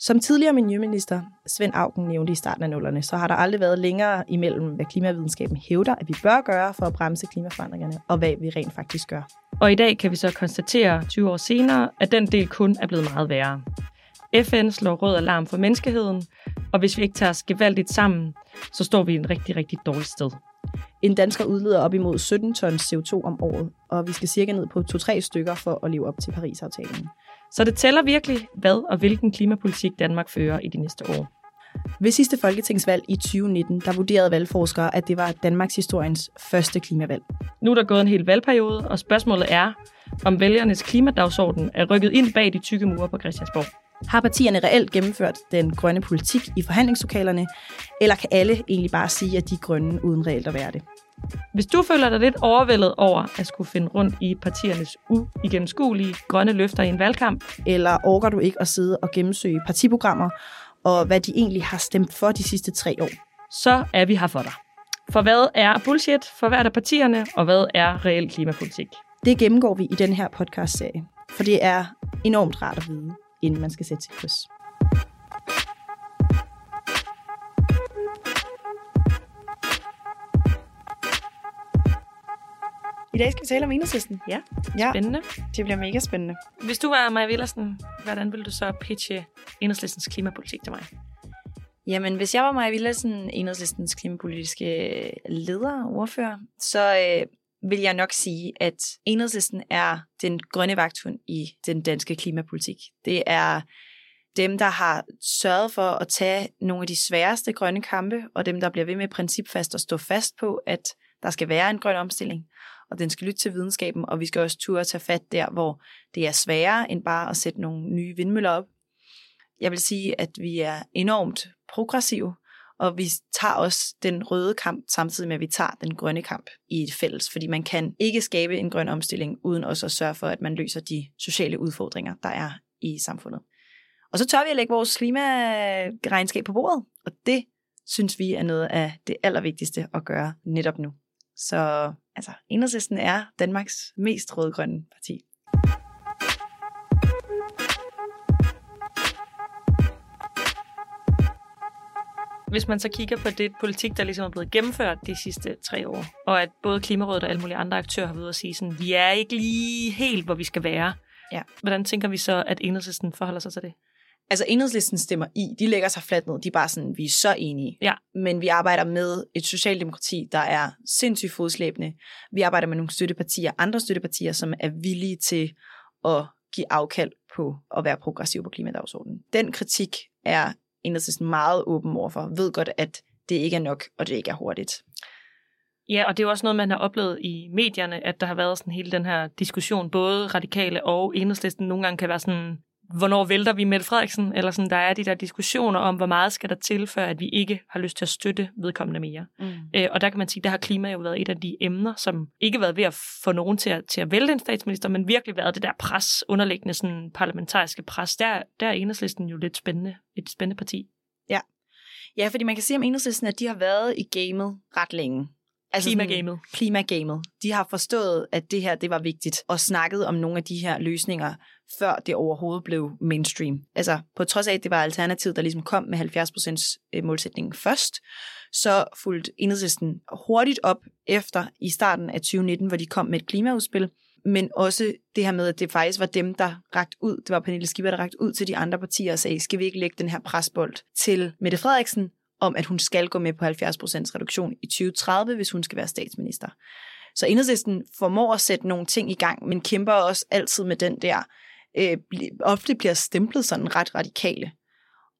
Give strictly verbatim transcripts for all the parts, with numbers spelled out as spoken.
Som tidligere miljøminister Svend Auken nævnte i starten af nullerne, så har der aldrig været længere imellem, hvad klimavidenskaben hævder, at vi bør gøre for at bremse klimaforandringerne, og hvad vi rent faktisk gør. Og i dag kan vi så konstatere, tyve år senere, at den del kun er blevet meget værre. F N slår rød alarm for menneskeheden, og hvis vi ikke tager os gevaldigt sammen, så står vi i en rigtig, rigtig dårlig sted. En dansker udleder op imod sytten tons C O to om året, og vi skal cirka ned på to til tre stykker for at leve op til Paris-aftalen. Så det tæller virkelig, hvad og hvilken klimapolitik Danmark fører i de næste år. Ved sidste folketingsvalg i tyve nitten, der vurderede valgforskere, at det var Danmarks historiens første klimavalg. Nu er der gået en hel valgperiode, og spørgsmålet er, om vælgernes klimadagsorden er rykket ind bag de tykke mure på Christiansborg. Har partierne reelt gennemført den grønne politik i forhandlingslokalerne, eller kan alle egentlig bare sige, at de er grønne uden reelt at være det? Hvis du føler dig lidt overvældet over at skulle finde rundt i partiernes uigennemskuelige grønne løfter i en valgkamp, eller orker du ikke at sidde og gennemsøge partiprogrammer og hvad de egentlig har stemt for de sidste tre år, så er vi her for dig. For hvad er bullshit, for hvad er partierne, og hvad er reel klimapolitik? Det gennemgår vi i den her podcastserie, for det er enormt rart at vide, inden man skal sætte sit kryds. I dag skal vi tale om Enhedslisten. Ja, spændende. Ja, det bliver mega spændende. Hvis du var Maja Villersen, hvordan ville du så pitche Enhedslistens klimapolitik til mig? Jamen, hvis jeg var Maja Villersen, Enhedslistens klimapolitiske leder, ordfører, så øh, vil jeg nok sige, at Enhedslisten er den grønne vagthund i den danske klimapolitik. Det er dem, der har sørget for at tage nogle af de sværeste grønne kampe, og dem, der bliver ved med principfast og stå fast på, at der skal være en grøn omstilling, og den skal lytte til videnskaben, og vi skal også turde tage fat der, hvor det er sværere end bare at sætte nogle nye vindmøller op. Jeg vil sige, at vi er enormt progressive, og vi tager også den røde kamp, samtidig med at vi tager den grønne kamp i et fælles, fordi man kan ikke skabe en grøn omstilling, uden også at sørge for, at man løser de sociale udfordringer, der er i samfundet. Og så tør vi at lægge vores klimaregnskab på bordet, og det synes vi er noget af det allervigtigste at gøre netop nu. Så altså, Enhedslisten er Danmarks mest rødgrønne parti. Hvis man så kigger på det politik, der ligesom er blevet gennemført de sidste tre år, og at både Klimarådet og alle mulige andre aktører har været at sige sådan, vi er ikke lige helt, hvor vi skal være. Ja. Hvordan tænker vi så, at Enhedslisten forholder sig til det? Altså, Enhedslisten stemmer i. De lægger sig fladt ned. De er bare sådan, vi er så enige. Ja. Men vi arbejder med et socialdemokrati, der er sindssygt fodslæbende. Vi arbejder med nogle støttepartier, andre støttepartier, som er villige til at give afkald på at være progressiv på klimadagsordenen. Den kritik er Enhedslisten meget åben overfor. Ved godt, at det ikke er nok, og det ikke er hurtigt. Ja, og det er jo også noget, man har oplevet i medierne, at der har været sådan hele den her diskussion, både radikale og Enhedslisten nogle gange kan være sådan, hvornår vælter vi Mette Frederiksen, eller sådan, der er de der diskussioner om, hvor meget skal der til, for at vi ikke har lyst til at støtte vedkommende mere. Mm. Øh, og der kan man sige, der har klima jo været et af de emner, som ikke været ved at få nogen til at, til at vælte en statsminister, men virkelig været det der pres, underliggende sådan parlamentariske pres. Der, der er Enhedslisten jo lidt spændende, et spændende parti. Ja. Ja, fordi man kan se om Enhedslisten, at de har været i gamet ret længe. Altså klimagamet. Klimagamet. De har forstået, at det her det var vigtigt, og snakket om nogle af de her løsninger, før det overhovedet blev mainstream. Altså på trods af, at det var Alternativet, der ligesom kom med halvfjerds procent målsætningen først, så fulgte Enhedslisten hurtigt op efter i starten af tyve nitten, hvor de kom med et klimaudspil, men også det her med, at det faktisk var dem, der rakte ud, det var Pernille Skipper, der rakte ud til de andre partier og sagde, skal vi ikke lægge den her presbold til Mette Frederiksen, om at hun skal gå med på halvfjerds procent reduktion i tyve tredive, hvis hun skal være statsminister. Så Enhedslisten formår at sætte nogle ting i gang, men kæmper også altid med den der, øh, ofte bliver stemplet sådan ret radikale.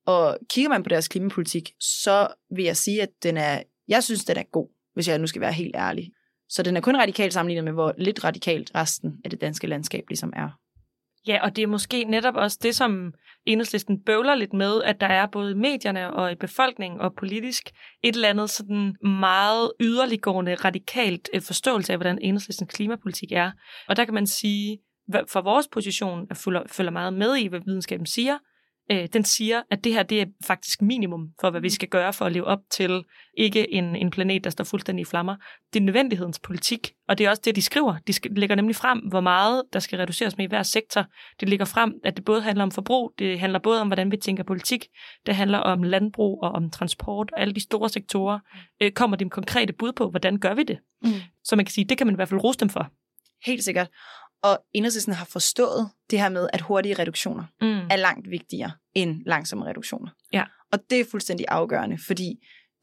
Og kigger man på deres klimapolitik, så vil jeg sige, at den er, jeg synes, den er god, hvis jeg nu skal være helt ærlig. Så den er kun radikal sammenlignet med, hvor lidt radikalt resten af det danske landskab ligesom er. Ja, og det er måske netop også det, som Enhedslisten bøvler lidt med, at der er både i medierne og i befolkningen og politisk et eller andet sådan meget yderliggående, radikalt forståelse af, hvordan Enhedslistens klimapolitik er. Og der kan man sige, for vores position følger meget med i, hvad videnskaben siger, øh, den siger, at det her det er faktisk minimum for, hvad vi skal gøre for at leve op til ikke en, en planet, der står fuldstændig i flammer. Det er nødvendighedens politik, og det er også det, de skriver. De skal, lægger nemlig frem, hvor meget der skal reduceres med i hver sektor. Det lægger frem, at det både handler om forbrug, det handler både om, hvordan vi tænker politik, det handler om landbrug og om transport og alle de store sektorer. Øh, kommer det med konkrete bud på, hvordan gør vi det? Mm. Så man kan sige, det kan man i hvert fald rose dem for. Helt sikkert. Og Enhedslisten har forstået det her med, at hurtige reduktioner mm. er langt vigtigere end langsomme reduktioner. Ja. Og det er fuldstændig afgørende, fordi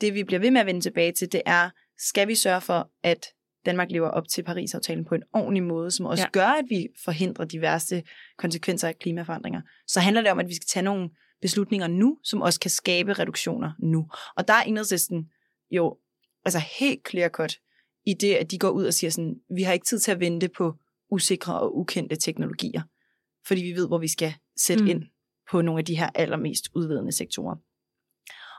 det, vi bliver ved med at vende tilbage til, det er, skal vi sørge for, at Danmark lever op til Paris-aftalen på en ordentlig måde, som også ja. gør, at vi forhindrer de værste konsekvenser af klimaforandringer. Så handler det om, at vi skal tage nogle beslutninger nu, som også kan skabe reduktioner nu. Og der er Enhedslisten jo altså helt clear-cut i det, at de går ud og siger sådan, vi har ikke tid til at vente på usikre og ukendte teknologier, fordi vi ved, hvor vi skal sætte mm. ind på nogle af de her allermest udvidende sektorer.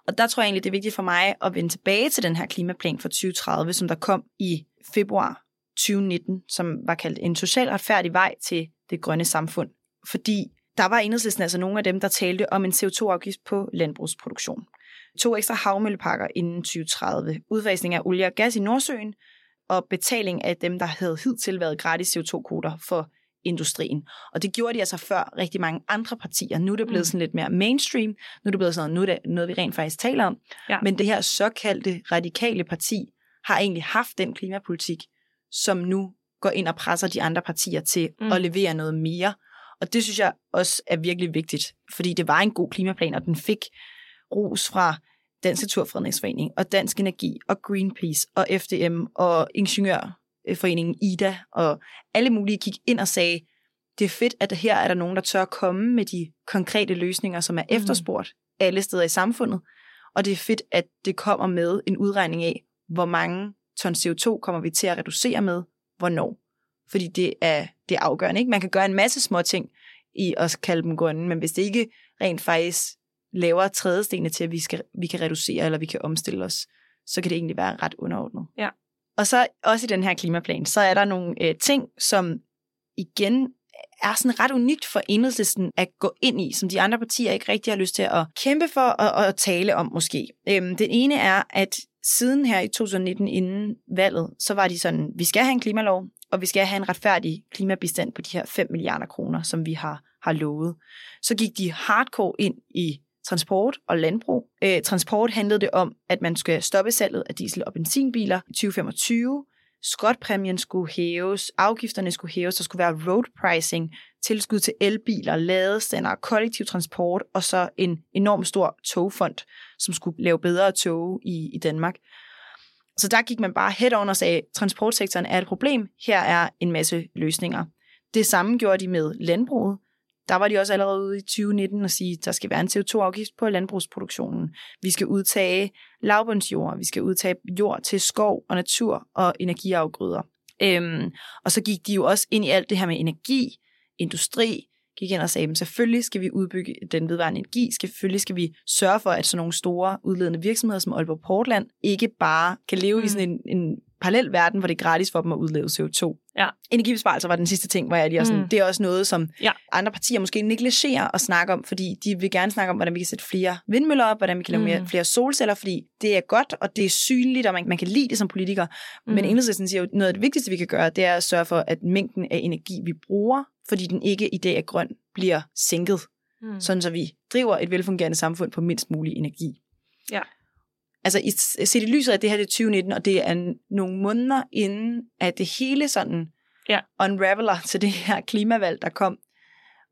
Og der tror jeg egentlig, det er vigtigt for mig at vende tilbage til den her klimaplan for tyve tredive, som der kom i februar tyve nitten, som var kaldt en socialt retfærdig vej til det grønne samfund. Fordi der var Enhedslisten altså nogle af dem, der talte om en C O to afgift på landbrugsproduktion. To ekstra havmølleparker inden tyve tredive, udfasning af olie og gas i Nordsøen, og betaling af dem, der havde hidtil været gratis C O to kvoter for industrien. Og det gjorde de altså før rigtig mange andre partier. Nu er det blevet sådan lidt mere mainstream, nu er det blevet sådan noget, nu er det noget vi rent faktisk taler om. Ja. Men det her såkaldte radikale parti har egentlig haft den klimapolitik, som nu går ind og presser de andre partier til mm. at levere noget mere. Og det synes jeg også er virkelig vigtigt, fordi det var en god klimaplan, og den fik ros fra Dansk Naturfredningsforening og Dansk Energi og Greenpeace og F D M og Ingeniørforeningen I D A og alle mulige gik ind og sagde, det er fedt, at her er der nogen, der tør at komme med de konkrete løsninger, som er efterspurgt alle steder i samfundet. Og det er fedt, at det kommer med en udregning af, hvor mange ton C O to kommer vi til at reducere med, hvornår. Fordi det er, det er afgørende, ikke? Man kan gøre en masse små ting i at kalde dem grønne, men hvis det ikke rent faktisk laver trædestenene til, at vi, skal, vi kan reducere, eller vi kan omstille os, så kan det egentlig være ret underordnet. Ja. Og så også i den her klimaplan, så er der nogle øh, ting, som igen er sådan ret unikt for Enhedslisten at gå ind i, som de andre partier ikke rigtig har lyst til at kæmpe for og, og tale om måske. Øhm, den ene er, at siden her i tyve nitten inden valget, så var de sådan, vi skal have en klimalov, og vi skal have en retfærdig klimabistand på de her fem milliarder kroner, som vi har, har lovet. Så gik de hardcore ind i transport og landbrug. Øh, transport handlede det om, at man skulle stoppe salget af diesel- og benzinbiler i tyve femogtyve. Skrotpræmien skulle hæves, afgifterne skulle hæves, der skulle være road pricing, tilskud til elbiler, ladestandere, kollektiv transport og så en enorm stor togfond, som skulle lave bedre tog i, i Danmark. Så der gik man bare head on og sagde, transportsektoren er et problem, her er en masse løsninger. Det samme gjorde de med landbruget. Der var de også allerede ude i tyve nitten og sige, at der skal være en C O to afgift på landbrugsproduktionen. Vi skal udtage lavbundsjord, vi skal udtage jord til skov og natur og energiafgrøder. Øhm, og så gik de jo også ind i alt det her med energi, industri, gik ind og sagde, at selvfølgelig skal vi udbygge den vedvarende energi, selvfølgelig skal vi sørge for, at sådan nogle store udledende virksomheder som Aalborg Portland ikke bare kan leve mm. i sådan en, en parallel verden, hvor det er gratis for dem at udleve C O to. Ja. Energibesparelser var den sidste ting, hvor jeg lige også sådan, mm. det er også noget, som ja. andre partier måske negligerer at snakke om, fordi de vil gerne snakke om, hvordan vi kan sætte flere vindmøller op, hvordan vi kan lave mm. mere, flere solceller, fordi det er godt, og det er synligt, og man, man kan lide det som politiker. Mm. Men Enhedslisten siger jo, noget af det vigtigste, vi kan gøre, det er at sørge for, at mængden af energi, vi bruger, fordi den ikke i dag er grøn, bliver sænket. Mm. Sådan så vi driver et velfungerende samfund på mindst mulig energi. Ja. Altså set i lyset af det her, det er tyve nitten, og det er nogle måneder inden, at det hele sådan ja. unraveler til det her klimavalg, der kom,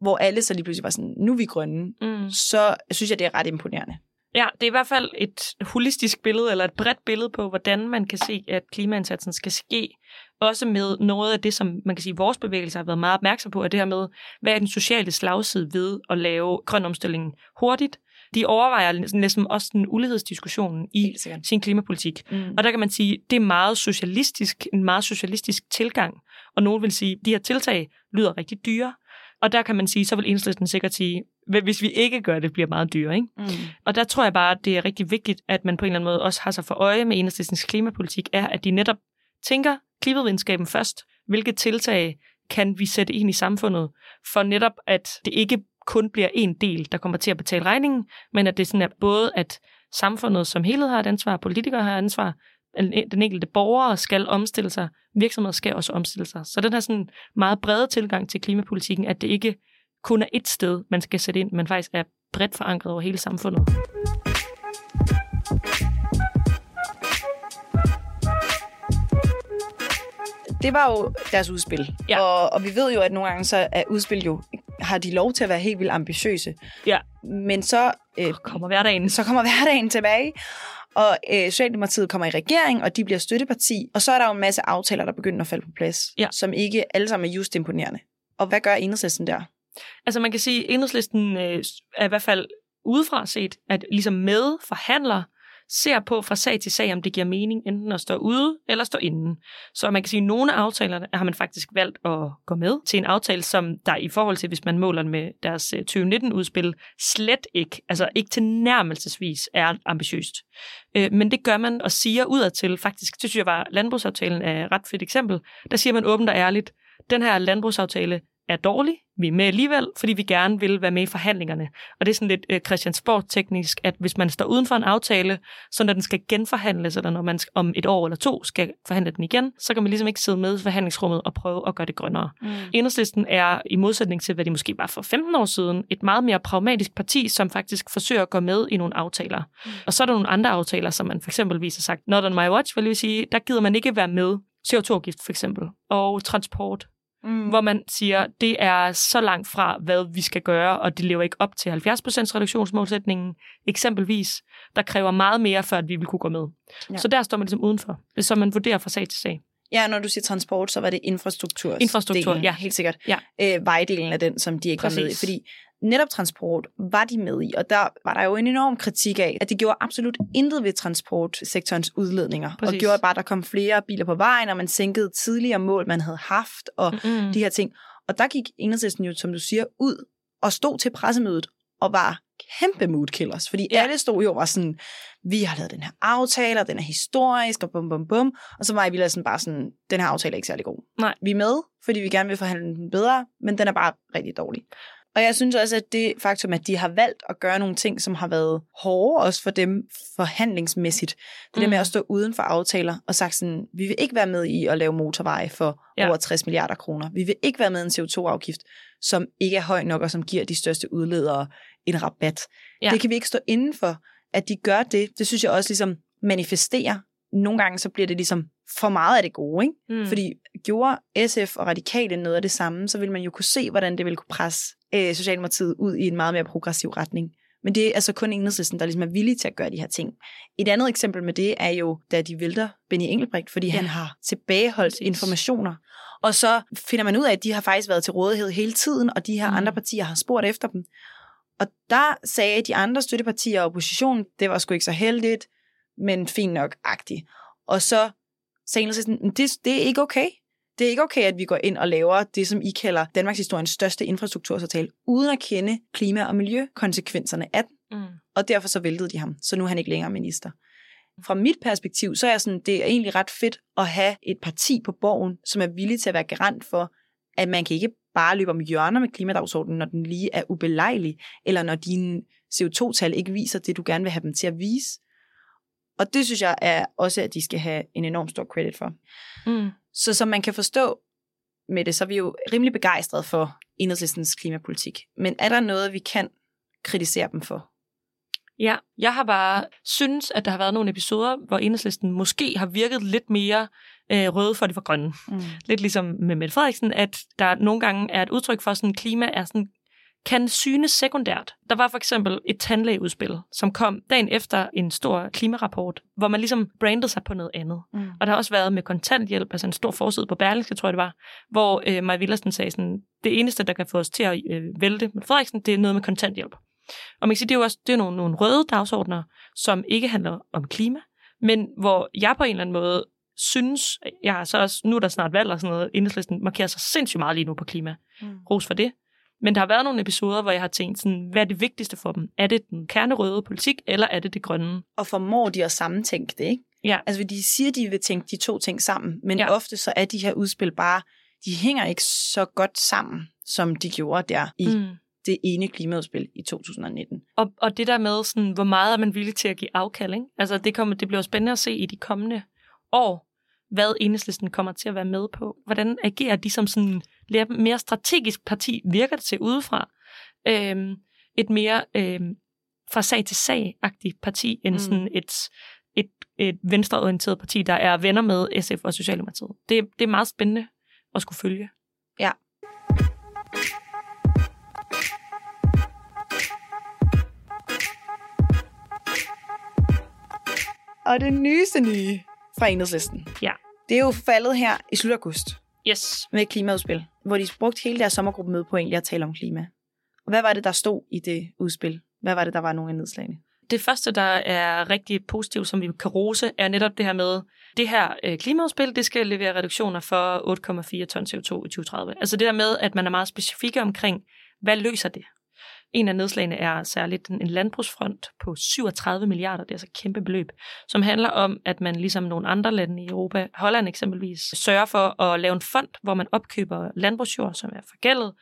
hvor alle så lige pludselig var sådan, nu er vi grønne, mm. så synes jeg, det er ret imponerende. Ja, det er i hvert fald et holistisk billede, eller et bredt billede på, hvordan man kan se, at klimaindsatsen skal ske. Også med noget af det, som man kan sige, vores bevægelser har været meget opmærksom på, er det her med, hvad er den sociale slagside ved at lave grøn omstilling hurtigt? De overvejer næsten også den ulighedsdiskussionen i sin klimapolitik. Mm. Og der kan man sige, det er meget socialistisk, en meget socialistisk tilgang. Og nogen vil sige, de her tiltag lyder rigtig dyre. Og der kan man sige, så vil Enhedslisten sikkert sige, hvis vi ikke gør det, bliver meget dyre. Ikke? Mm. Og der tror jeg bare, at det er rigtig vigtigt, at man på en eller anden måde også har sig for øje med Enhedslistens klimapolitik, er, at de netop tænker klimavidenskaben først. Hvilke tiltag kan vi sætte ind i samfundet, for netop at det ikke kun bliver en del, der kommer til at betale regningen, men at det sådan er både, at samfundet som helhed har et ansvar, politikere har et ansvar, den enkelte borger skal omstille sig, virksomheder skal også omstille sig. Så den her sådan meget brede tilgang til klimapolitikken, at det ikke kun er et sted, man skal sætte ind, men faktisk er bredt forankret over hele samfundet. Det var jo deres udspil, ja. og, og vi ved jo, at nogle gange så er udspil jo, har de lov til at være helt vildt ambitiøse. Ja. Men så, øh, kommer hverdagen. så kommer hverdagen tilbage, og øh, Socialdemokratiet kommer i regering, og de bliver støtteparti, og så er der jo en masse aftaler, der begynder at falde på plads, ja. som ikke alle sammen er just imponerende. Og hvad gør Enhedslisten der? Altså man kan sige, at Enhedslisten øh, er i hvert fald udefra set, at ligesom med forhandler, ser på fra sag til sag, om det giver mening enten at stå ude eller stå inden. Så man kan sige, at nogle af aftalerne har man faktisk valgt at gå med til en aftale, som der i forhold til, hvis man måler med deres tyve nitten-udspil, slet ikke, altså ikke tilnærmelsesvis er ambitiøst. Men det gør man og siger udadtil, faktisk, det synes jeg var landbrugsaftalen er et ret fedt eksempel, der siger man åbent og ærligt, den her landbrugsaftale er dårlig, vi er med alligevel, fordi vi gerne vil være med i forhandlingerne. Og det er sådan lidt øh, Christiansborg-teknisk, at hvis man står uden for en aftale, så når den skal genforhandles, eller når man om et år eller to skal forhandle den igen, så kan man ligesom ikke sidde med i forhandlingsrummet og prøve at gøre det grønnere. Mm. Enhedslisten er i modsætning til, hvad de måske var for femten år siden, et meget mere pragmatisk parti, som faktisk forsøger at gå med i nogle aftaler. Mm. Og så er der nogle andre aftaler, som man for eksempelvis har sagt, not on my watch, vil jeg sige, der gider man ikke være med. C O to-afgift for eksempel, og transport. Mm. Hvor man siger, det er så langt fra, hvad vi skal gøre, og det lever ikke op til halvfjerds procent reduktionsmålsætningen, eksempelvis, der kræver meget mere, før at vi vil kunne gå med. Ja. Så der står man ligesom udenfor, så man vurderer fra sag til sag. Ja, når du siger transport, så var det infrastruktur. Infrastruktur, ja. Helt sikkert. Ja. Øh, vejdelen af den, som de ikke Præcis. var med i, fordi netop transport var de med i, og der var der jo en enorm kritik af, at det gjorde absolut intet ved transportsektorens udledninger, Præcis. og gjorde bare, at der kom flere biler på vejen, og man sænkede tidligere mål, man havde haft, og mm-hmm. de her ting. Og der gik Enhedslisten jo, som du siger, ud og stod til pressemødet og var kæmpe moodkillers, fordi ja. alle stod jo og var sådan, vi har lavet den her aftale, og den er historisk, og bum, bum, bum, og så var vi sådan bare sådan, den her aftale er ikke særlig god. Nej. Vi er med, fordi vi gerne vil forhandle den bedre, men den er bare rigtig dårlig. Og jeg synes også, at det faktum, at de har valgt at gøre nogle ting, som har været hårde også for dem forhandlingsmæssigt, det mm. der med at stå uden for aftaler og sagt sådan, vi vil ikke være med i at lave motorveje for ja. over tres milliarder kroner. Vi vil ikke være med i en C O to-afgift, som ikke er høj nok og som giver de største udledere en rabat. Ja. Det kan vi ikke stå inden for, at de gør det. Det synes jeg også ligesom manifesterer. Nogle gange så bliver det ligesom for meget af det gode, ikke? Mm. Fordi gjorde S F og Radikale noget af det samme, så ville man jo kunne se, hvordan det ville kunne presse øh, Socialdemokratiet ud i en meget mere progressiv retning. Men det er altså kun Enhedslisten, der ligesom er villig til at gøre de her ting. Et andet eksempel med det er jo, da de vælter Benny Engelbrecht, fordi ja. han har tilbageholdt informationer. Og så finder man ud af, at de har faktisk været til rådighed hele tiden, og de her mm. andre partier har spurgt efter dem. Og der sagde de andre støttepartier og oppositionen, det var sgu ikke så heldigt, men fint nok-agtigt. Og så sagde Enhedslisten, det, det er ikke okay. Det er ikke okay, at vi går ind og laver det, som I kalder Danmarks historiens største infrastruktursaftale, uden at kende klima- og miljøkonsekvenserne af den. Mm. Og derfor så væltede de ham, så nu er han ikke længere minister. Fra mit perspektiv, så er sådan, det er egentlig ret fedt at have et parti på borgen, som er villig til at være garant for, at man kan ikke bare løbe om hjørner med klimadagsordenen, når den lige er ubelejlig, eller når dine C O to-tal ikke viser det, du gerne vil have dem til at vise. Og det synes jeg er også, at de skal have en enorm stor credit for. Mm. Så som man kan forstå med det, så er vi jo rimelig begejstrede for Enhedslistens klimapolitik. Men er der noget, vi kan kritisere dem for? Ja, jeg har bare synes, at der har været nogle episoder, hvor Enhedslisten måske har virket lidt mere øh, røde for det for grønne. Mm. Lidt ligesom med Mette Frederiksen, at der nogle gange er et udtryk for, sådan klima er sådan kan synes sekundært. Der var for eksempel et tandlægeudspil, som kom dagen efter en stor klimarapport, hvor man ligesom brandede sig på noget andet. Mm. Og der har også været med kontanthjælp, altså en stor forside på Berlingske, tror jeg det var, hvor øh, Maja Villersen sagde sådan, det eneste, der kan få os til at øh, vælte med Frederiksen, det er noget med kontanthjælp. Og man kan sige, det er jo også det er nogle, nogle røde dagsordner, som ikke handler om klima, men hvor jeg på en eller anden måde synes, jeg så også, nu er der snart valg og sådan noget, Enhedslisten markerer sig sindssygt meget lige nu på klima. Mm. Ros for det. Men der har været nogle episoder, hvor jeg har tænkt, sådan, hvad er det vigtigste for dem? Er det den kernerøde politik, eller er det det grønne? Og formår de at sammentænke det, ikke? Ja. Altså, de siger, de vil tænke de to ting sammen, men ja. ofte så er de her udspil bare, de hænger ikke så godt sammen, som de gjorde der i mm. det ene klimaudspil i to tusind og nitten. Og, og det der med, sådan, hvor meget er man villig til at give afkald, ikke? Altså det, kommer, det bliver spændende at se i de kommende år, hvad Enhedslisten kommer til at være med på. Hvordan agerer de som sådan mere strategisk parti, virker det til udefra? Øhm, et mere øhm, fra sag til sag-agtigt parti, end mm. sådan et, et, et venstreorienteret parti, der er venner med S F og Socialdemokratiet. Det, det er meget spændende at skulle følge. Ja. Og det nyeste nye fra Enhedslisten, ja. Det er jo faldet her i slut august yes. med et klimaudspil, hvor de brugte hele deres sommergruppemøde på egentlig at tale om klima. Og hvad var det, der stod i det udspil? Hvad var det, der var nogle af nedslagene? Det første, der er rigtig positivt, som vi kan rose, er netop det her med, det her klimaudspil, det skal levere reduktioner for otte komma fire ton C O to i tyve tredive. Altså det der med, at man er meget specifikke omkring, hvad løser det? En af nedslagene er særligt en landbrugsfront på syvogtredive milliarder, det er altså et kæmpe beløb, som handler om, at man ligesom nogle andre lande i Europa, Holland eksempelvis, sørger for at lave en fond, hvor man opkøber landbrugsjord, som er forgældet,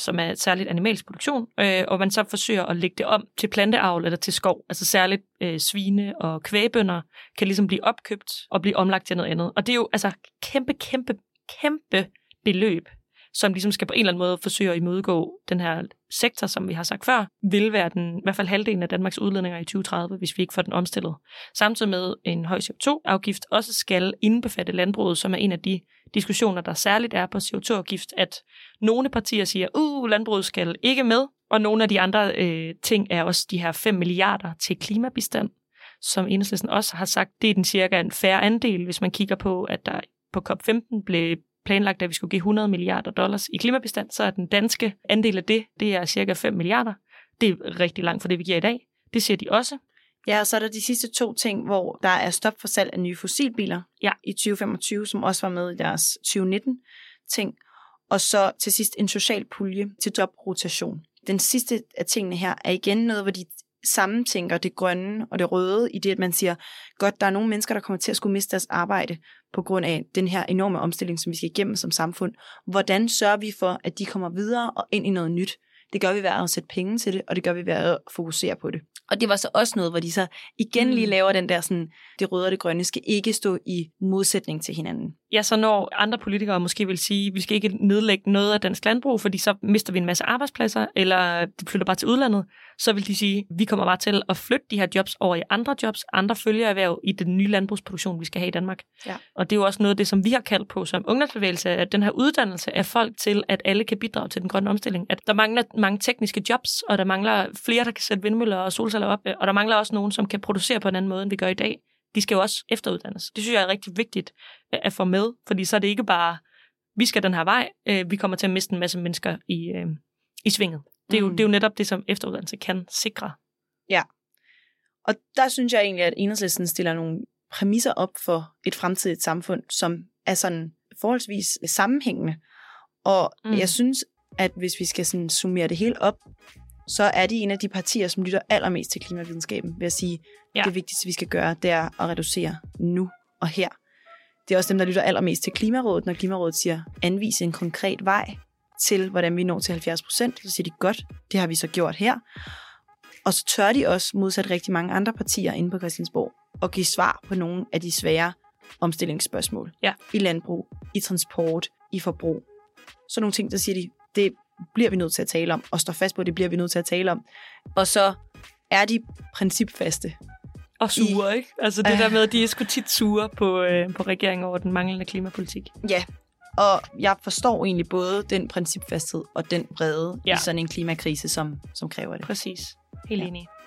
som er særligt animalsk produktion, og man så forsøger at lægge det om til planteavl eller til skov. Altså særligt svine- og kvægbønder kan ligesom blive opkøbt og blive omlagt til noget andet. Og det er jo altså kæmpe, kæmpe, kæmpe beløb, som ligesom skal på en eller anden måde forsøge at imødegå den her sektor, som vi har sagt før, vil være den, i hvert fald halvdelen af Danmarks udledninger i tyve tredive, hvis vi ikke får den omstillet. Samtidig med en høj C O to-afgift også skal indbefatte landbruget, som er en af de diskussioner, der særligt er på C O to-afgift, at nogle partier siger, uh, landbruget skal ikke med, og nogle af de andre øh, ting er også de her fem milliarder til klimabistand, som Enhedslisten også har sagt, det er den cirka en færre andel, hvis man kigger på, at der på C O P femten blev planlagt, at vi skulle give hundrede milliarder dollars i klimabistand, så er den danske andel af det, det er cirka fem milliarder. Det er rigtig langt fra det, vi giver i dag. Det siger de også. Ja, og så er der de sidste to ting, hvor der er stop for salg af nye fossilbiler ja. I tyve femogtyve, som også var med i deres tyve nitten-ting. Og så til sidst en social pulje til jobrotation. Den sidste af tingene her er igen noget, hvor de sammentænker det grønne og det røde i det, at man siger, godt, der er nogle mennesker, der kommer til at skulle miste deres arbejde på grund af den her enorme omstilling, som vi skal igennem som samfund. Hvordan sørger vi for, at de kommer videre og ind i noget nyt? Det gør vi ved at sætte penge til det, og det gør vi ved at fokusere på det. Og det var så også noget, hvor de så igen lige laver den der sådan, det røde og det grønne skal ikke stå i modsætning til hinanden. Ja, så når andre politikere måske vil sige, vi skal ikke nedlægge noget af dansk landbrug, fordi så mister vi en masse arbejdspladser, eller det flytter bare til udlandet, så vil de sige, vi kommer bare til at flytte de her jobs over i andre jobs, andre følgeerhverv i den nye landbrugsproduktion, vi skal have i Danmark. Ja. Og det er jo også noget af det, som vi har kaldt på som ungdomsbevægelse, at den her uddannelse af folk til, at alle kan bidrage til den grønne omstilling. At der mangler mange tekniske jobs, og der mangler flere, der kan sætte vindmøller og solceller op, og der mangler også nogen, som kan producere på en anden måde, end vi gør i dag. De skal jo også efteruddannes. Det synes jeg er rigtig vigtigt at få med, fordi så er det ikke bare, vi skal den her vej, vi kommer til at miste en masse mennesker i, i svinget. Det er, jo, det er jo netop det, som efteruddannelse kan sikre. Ja, og der synes jeg egentlig, at Enhedslisten stiller nogle præmisser op for et fremtidigt samfund, som er sådan forholdsvis sammenhængende. Og mm. jeg synes, at hvis vi skal sådan summere det hele op, så er de en af de partier, som lytter allermest til klimavidenskaben, ved at sige, ja. Det vigtigste, vi skal gøre, det er at reducere nu og her. Det er også dem, der lytter allermest til Klimarådet, når Klimarådet siger, anvis en konkret vej til, hvordan vi når til halvfjerds procent, så siger de, godt, det har vi så gjort her. Og så tør de også, modsat rigtig mange andre partier inde på Christiansborg, at give svar på nogle af de svære omstillingsspørgsmål. Ja. I landbrug, i transport, i forbrug. Så nogle ting, der siger de, det bliver vi nødt til at tale om, og står fast på, det bliver vi nødt til at tale om. Og så er de principfaste. Og sure, I, ikke? Altså det øh, der med, at de er sgu tit sure på, øh, på regeringen over den manglende klimapolitik. Ja, og jeg forstår egentlig både den principfasthed og den brede ja. I sådan en klimakrise, som, som kræver det. Præcis. Helt ja. Enig.